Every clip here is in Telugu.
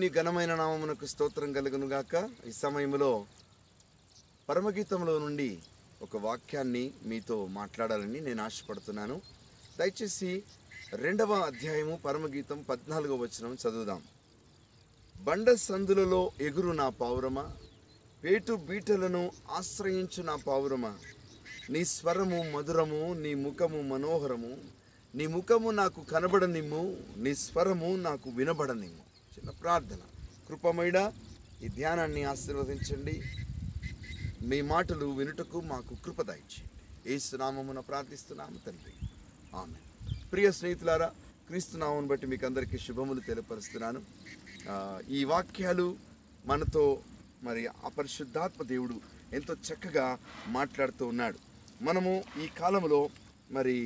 దేవుని ఘనమైన నామమునకు స్తోత్రం కలుగునుగాక. ఈ సమయంలో పరమగీతంలో నుండి ఒక వాక్యాన్ని మీతో మాట్లాడాలని నేను ఆశపడుతున్నాను. దయచేసి 2వ అధ్యాయము పరమగీతం 14వ వచనం చదువుదాం. బండ సందులలో ఎగురు నా పావురమా, పేటు బీటలను ఆశ్రయించు నా పావురమా, నీ స్వరము మధురము, నీ ముఖము మనోహరము, నీ ముఖము నాకు కనబడనిమ్ము, నీ స్వరము నాకు వినబడనిమ్ము. చిన్న ప్రార్థన. కృపమైడా, ఈ ధ్యానాన్ని ఆశీర్వదించండి. మీ మాటలు వినుటకు మాకు కృప దయచేయండి. యేసునామమున ప్రార్థిస్తున్నాము తండ్రి, ఆమేన్. ప్రియ స్నేహితులారా, క్రీస్తునామమును బట్టి మీకు అందరికీ శుభములు తెలియపరుస్తున్నాను. ఈ వాక్యాలు మనతో మరి పరిశుద్ధాత్మ దేవుడు ఎంతో చక్కగా మాట్లాడుతూ ఉన్నాడు. మనము ఈ కాలంలో మరి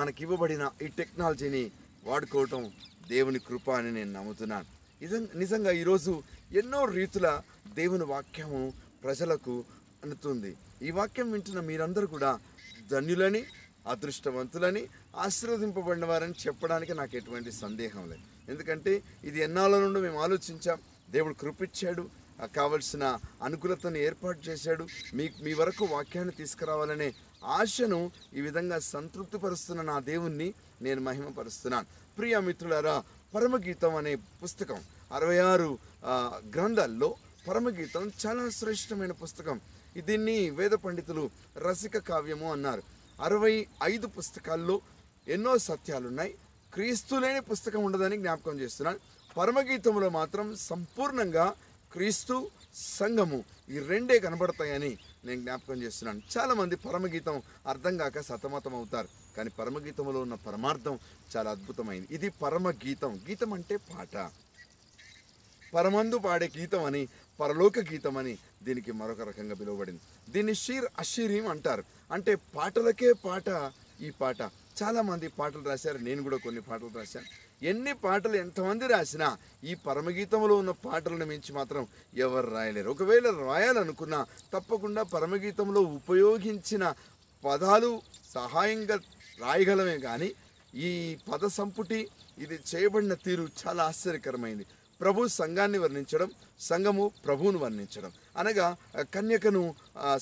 మనకివ్వబడిన ఈ టెక్నాలజీని వాడుకోవటం దేవుని కృప అని నేను నమ్ముతున్నాను. నిజంగా ఈరోజు ఎన్నో రీతుల దేవుని వాక్యము ప్రజలకు అందుతుంది. ఈ వాక్యం వింటున్న మీరందరూ కూడా ధన్యులని, అదృష్టవంతులని, ఆశీర్వదింపబడిన వారని చెప్పడానికి నాకు ఎటువంటి సందేహం లేదు. ఎందుకంటే ఇది ఎన్నాళ్ళ నుండి మేము ఆలోచించాం. దేవుడు కృపిచ్చాడు, కావలసిన అనుకూలతను ఏర్పాటు చేశాడు. మీ వరకు వాక్యాన్ని తీసుకురావాలనే ఆశను ఈ విధంగా సంతృప్తిపరుస్తున్న నా దేవుణ్ణి నేను మహిమపరుస్తున్నాను. ప్రియ మిత్రులారా, పరమగీతం అనే పుస్తకం 66 గ్రంథాల్లో పరమగీతం చాలా శ్రేష్టమైన పుస్తకం. దీన్ని వేద పండితులు రసిక కావ్యము అన్నారు. 65 పుస్తకాల్లో ఎన్నో సత్యాలున్నాయి. క్రీస్తు లేని పుస్తకం ఉండదని జ్ఞాపకం చేస్తున్నాను. పరమగీతంలో మాత్రం సంపూర్ణంగా క్రీస్తు, సంఘము ఈ రెండే కనబడతాయని నేను జ్ఞాపకం చేస్తున్నాను. చాలామంది పరమగీతం అర్థం కాక సతమతం అవుతారు, కానీ పరమగీతంలో ఉన్న పరమార్థం చాలా అద్భుతమైంది. ఇది పరమగీతం. గీతం అంటే పాట. పరమందు పాడే గీతం అని, పరలోక గీతం అని దీనికి మరొక రకంగా పిలువబడింది. దీన్ని షీర్ అషీరీం అంటారు. అంటే పాటలకే పాట ఈ పాట. చాలామంది పాటలు రాశారు, నేను కూడా కొన్ని పాటలు రాశాను. ఎన్ని పాటలు ఎంతమంది రాసినా ఈ పరమగీతంలో ఉన్న పాటలను మించి మాత్రం ఎవరు రాయలేరు. ఒకవేళ రాయాలనుకున్నా తప్పకుండా పరమగీతంలో ఉపయోగించిన పదాలు సహాయంగా రాయగలమే, కానీ ఈ పద సంపుటి, ఇది చేయబడిన తీరు చాలా ఆశ్చర్యకరమైంది. ప్రభు సంఘాన్ని వర్ణించడం, సంఘము ప్రభువును వర్ణించడం, అనగా కన్యకను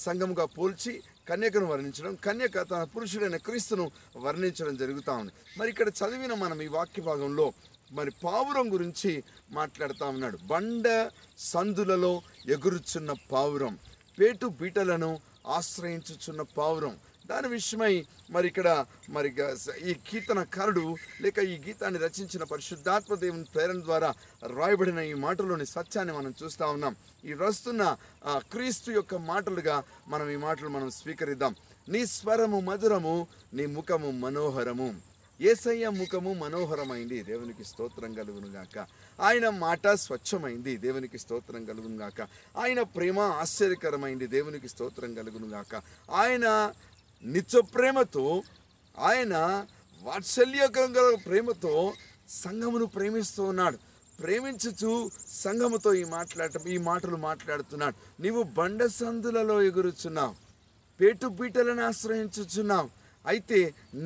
సంఘముగా పోల్చి కన్యకను వర్ణించడం, కన్యక తన పురుషుడైన క్రీస్తును వర్ణించడం జరుగుతూ ఉంది. మరి ఇక్కడ చదివిన మనం ఈ వాక్య భాగంలో మరి పావురం గురించి మాట్లాడుతూ ఉన్నాడు. బండ సందులలో ఎగురుచున్న పావురం, పేటు బీటలను ఆశ్రయించుచున్న పావురం, దాని విషయమై మరి ఇక్కడ మరి ఈ కీర్తనకారుడు లేక ఈ గీతాన్ని రచించిన పరిశుద్ధాత్మ దేవుని ప్రేరణ ద్వారా రాయబడిన ఈ మాటలోని సత్యాన్ని మనం చూస్తూ ఉన్నాం. ఈ రాస్తున్న క్రీస్తు యొక్క మాటలుగా మనం ఈ మాటలు మనం స్వీకరిద్దాం. నీ స్వరము మధురము, నీ ముఖము మనోహరము. యేసయ్య ముఖము మనోహరమైంది, దేవునికి స్తోత్రం కలుగునుగాక. ఆయన మాట స్వచ్ఛమైంది, దేవునికి స్తోత్రం కలుగునుగాక. ఆయన ప్రేమ ఆశ్చర్యకరమైంది, దేవునికి స్తోత్రం కలుగునుగాక. ఆయన నిత్య ప్రేమతో, ఆయన వాత్సల్యకంగా ప్రేమతో సంఘమును ప్రేమిస్తూ ఉన్నాడు. ప్రేమించుచు సంఘముతో ఈ మాటలు మాట్లాడుతున్నాడు. నీవు బండ సందులలో ఎగురుచున్నావు, పేటు పీటలను ఆశ్రయించుచున్నావు. అయితే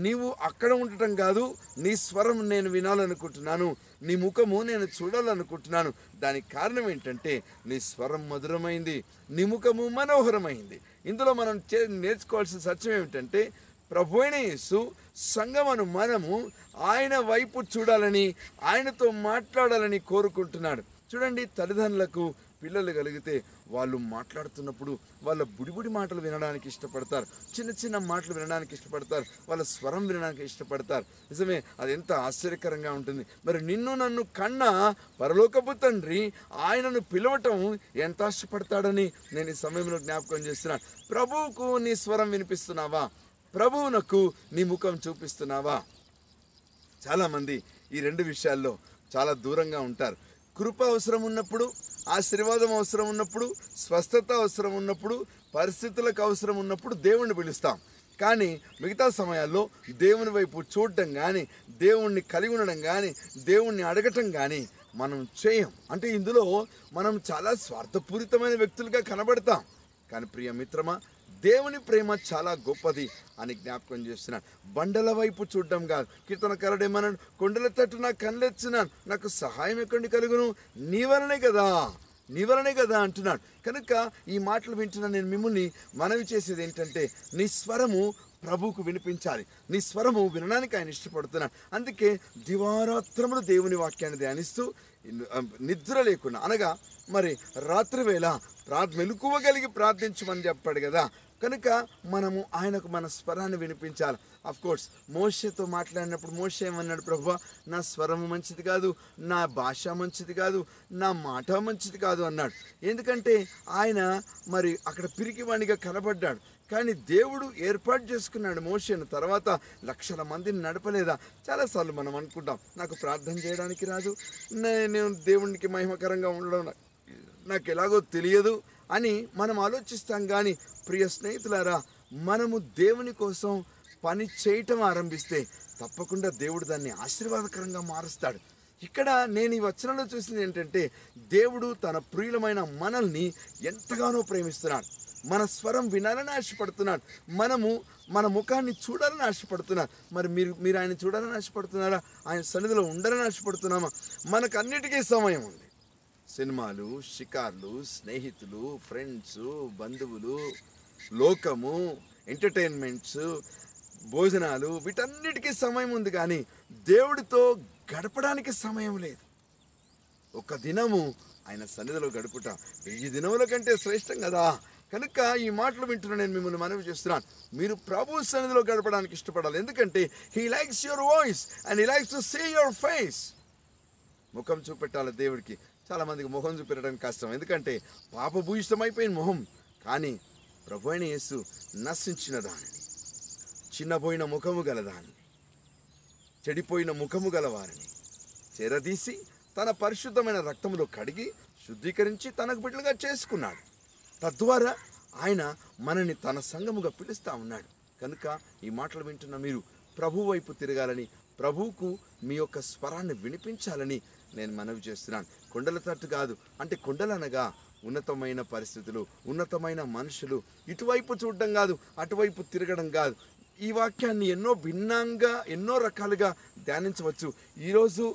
నీవు అక్కడ ఉండటం కాదు, నీ స్వరం నేను వినాలనుకుంటున్నాను, నీ ముఖము నేను చూడాలనుకుంటున్నాను. దానికి కారణం ఏంటంటే నీ స్వరం మధురమైంది, నీ ముఖము మనోహరమైంది. ఇందులో మనం నేర్చుకోవాల్సిన సత్యం ఏమిటంటే ప్రభు అయిన యేసు సంఘమను మనము ఆయన వైపు చూడాలని, ఆయనతో మాట్లాడాలని కోరుకుంటున్నాడు. చూడండి, తల్లిదండ్రులకు పిల్లలు కలిగితే వాళ్ళు మాట్లాడుతున్నప్పుడు వాళ్ళ బుడిబుడి మాటలు వినడానికి ఇష్టపడతారు, చిన్న చిన్న మాటలు వినడానికి ఇష్టపడతారు, వాళ్ళ స్వరం వినడానికి ఇష్టపడతారు. నిజమే, అది ఎంత ఆశ్చర్యకరంగా ఉంటుంది. మరి నిన్ను నన్ను కన్నా పరలోకపు తండ్రి ఆయనను పిలవటం ఎంత ఆశపడతాడని నేను ఈ సమయంలో జ్ఞాపకం చేస్తున్నాను. ప్రభువుకు నీ స్వరం వినిపిస్తున్నావా? ప్రభువునకు నీ ముఖం చూపిస్తున్నావా? చాలామంది ఈ రెండు విషయాల్లో చాలా దూరంగా ఉంటారు. కృప అవసరం ఉన్నప్పుడు, ఆశీర్వాదం అవసరం ఉన్నప్పుడు, స్వస్థత అవసరం ఉన్నప్పుడు, పరిస్థితులకు అవసరం ఉన్నప్పుడు దేవుణ్ణి పిలుస్తాం. కానీ మిగతా సమయాల్లో దేవుని వైపు చూడటం కానీ, దేవుణ్ణి కలిగి ఉండడం కానీ, దేవుణ్ణి అడగటం కానీ మనం చేయం. అంటే ఇందులో మనం చాలా స్వార్థపూరితమైన వ్యక్తులుగా కనబడతాం. కానీ ప్రియ మిత్రమా, దేవుని ప్రేమ చాలా గొప్పది అని జ్ఞాపకం చేస్తున్నాను. బండల వైపు చూడడం కాదు. కీర్తనకారుడు ఏమన్నాడు? కొండల తట్టు నా కళ్ళెచ్చినాను, నాకు సహాయం ఎక్కడి కలుగును, నీ వలనే కదా అంటున్నాడు. కనుక ఈ మాటలు వింటున్న నేను మిమ్మల్ని మనవి చేసేది ఏంటంటే, నీ స్వరము ప్రభువుకు వినిపించాలి. నీ స్వరము వినడానికి ఆయన ఇష్టపడుతున్నాడు. అందుకే దివారాత్రములు దేవుని వాక్యాన్ని ధ్యానిస్తూ నిద్ర లేకుండా, అనగా మరి రాత్రివేళ మెలుకువగలిగి ప్రార్థించమని చెప్పాడు కదా. కనుక మనము ఆయనకు మన స్వరాన్ని వినిపించాలి. అఫ్ కోర్స్ మోషేతో మాట్లాడినప్పుడు మోషే ఏమన్నాడు? ప్రభువా, నా స్వరము మంచిది కాదు, నా భాష మంచిది కాదు, నా మాట మంచిది కాదు అన్నాడు. ఎందుకంటే ఆయన మరి అక్కడ పిరికివాణిగా కనబడ్డాడు. కానీ దేవుడు ఏర్పాటు చేసుకున్నాడు మోషేను. తర్వాత 1,00,000 మందిని నడపలేదా? చాలాసార్లు మనం అనుకుంటాం, నాకు ప్రార్థన చేయడానికి రాదు, నేను దేవునికి మహిమకరంగా ఉండడం నాకు ఎలాగో తెలియదు అని మనం ఆలోచిస్తాం. కానీ ప్రియ స్నేహితులారా, మనము దేవుని కోసం పని చేయటం ఆరంభిస్తే తప్పకుండా దేవుడు దాన్ని ఆశీర్వాదకరంగా మారుస్తాడు. ఇక్కడ నేను ఈ వచనంలో చూసింది ఏంటంటే, దేవుడు తన ప్రియులమైన మనల్ని ఎంతగానో ప్రేమిస్తున్నాడు. మన స్వరం వినాలని ఆశపడుతున్నాడు. మనము మన ముఖాన్ని చూడాలని ఆశపడుతున్నాడు. మరి మీరు ఆయన చూడాలని ఆశపడుతున్నారా? ఆయన సన్నిధిలో ఉండాలని ఆశపడుతున్నామా? మనకు అన్నిటికీ సమయం ఉంది. సినిమాలు, షికార్లు, స్నేహితులు, ఫ్రెండ్స్, బంధువులు, లోకము, ఎంటర్టైన్మెంట్స్, భోజనాలు, వీటన్నిటికీ సమయం ఉంది. కానీ దేవుడితో గడపడానికి సమయం లేదు. ఒక దినము ఆయన సన్నిధిలో గడుపుట 1000 దినముల కంటే శ్రేష్టం కదా. కనుక ఈ మాటలు వింటున్నా నేను మిమ్మల్ని మనవి చేస్తున్నాను, మీరు ప్రభు సన్నిధిలో గడపడానికి ఇష్టపడాలి. ఎందుకంటే he likes your voice and he likes to see your face. ముఖం చూపెట్టాలి దేవుడికి. చాలామందికి ముఖం చూపెట్టడం కష్టం, ఎందుకంటే పాపభూయిష్టమైపోయిన మొహం. కానీ ప్రభు అయిన యేసు నశించిన దానిని, చిన్నపోయిన ముఖము గలదాన్ని, చెడిపోయిన ముఖము గలవారిని చేరదీసి తన పరిశుద్ధమైన రక్తంలో కడిగి శుద్ధీకరించి తనకు బిడ్డలుగా చేసుకున్నాడు. తద్వారా ఆయన మనని తన సంఘముగా పిలుస్తూ ఉన్నాడు. కనుక ఈ మాటలు వింటున్న మీరు ప్రభు వైపు తిరగాలని, ప్రభువుకు మీ యొక్క స్వరాన్ని వినిపించాలని నేను మనవి చేస్తున్నాను. కొండల తట్టు కాదు అంటే, కొండలనగా ఉన్నతమైన పరిస్థితులు, ఉన్నతమైన మనుషులు. ఇటువైపు చూడడం కాదు, అటువైపు తిరగడం కాదు. ఈ వాక్యాన్ని ఎన్నో భిన్నంగా, ఎన్నో రకాలుగా ధ్యానించవచ్చు. ఈరోజు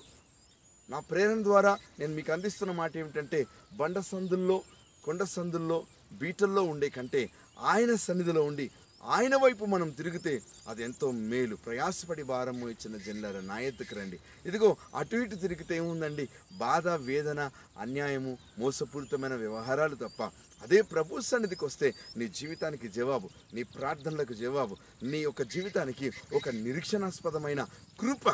నా ప్రేరణ ద్వారా నేను మీకు అందిస్తున్న మాట ఏమిటంటే, బండ సందుల్లో, కొండ సందుల్లో, బీటల్లో ఉండే కంటే ఆయన సన్నిధిలో ఉండి ఆయన వైపు మనం తిరిగితే అది ఎంతో మేలు. ప్రయాసపడి భారం ఇచ్చిన జనులారా, నా ఎద్దుకు రండి. ఇదిగో అటు ఇటు తిరిగితే ఏముందండి? బాధ, వేదన, అన్యాయము, మోసపూరితమైన వ్యవహారాలు తప్ప. అదే ప్రభు సన్నిధికి వస్తే నీ జీవితానికి జవాబు, నీ ప్రార్థనలకు జవాబు, నీ యొక్క జీవితానికి ఒక నిరీక్షణాస్పదమైన కృప.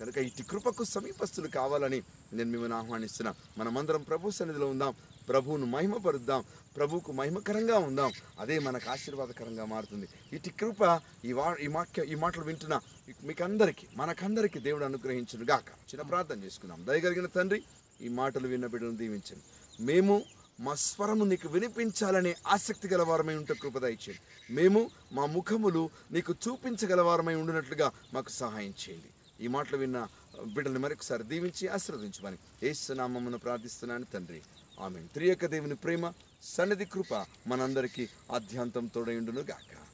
కనుక ఇటు కృపకు సమీపస్తులు కావాలని నేను మిమ్మల్ని ఆహ్వానిస్తున్నాను. మనమందరం ప్రభు సన్నిధిలో ఉందాం, ప్రభువును మహిమపరుద్దాం, ప్రభువుకు మహిమకరంగా ఉందాం. అదే మనకు ఆశీర్వాదకరంగా మారుతుంది. ఇటు కృప ఈ మాటలు వింటున్న మీకందరికీ, మనకందరికీ దేవుడు అనుగ్రహించును గాక. చిన్న ప్రార్థన చేసుకుందాం. దయగలిగిన తండ్రి, ఈ మాటలు విన్న బిడ్డలను దీవించండి. మేము మా స్వరము నీకు వినిపించాలనే ఆసక్తి గలవారమై ఉంటే కృప దయచేయండి. మేము మా ముఖములు నీకు చూపించగలవారమై ఉండినట్లుగా మాకు సహాయం చేయండి. ఈ మాటలు విన్న బిడ్డల్ని మరొకసారి దీవించి ఆశీర్వదించమని యేసు నామమున ప్రార్థిస్తున్నాను తండ్రి, ఆమేన్. త్రియక దేవుని ప్రేమ, సన్నిధి, కృప మనందరికీ ఆద్యంతం తోడయుండును గాక.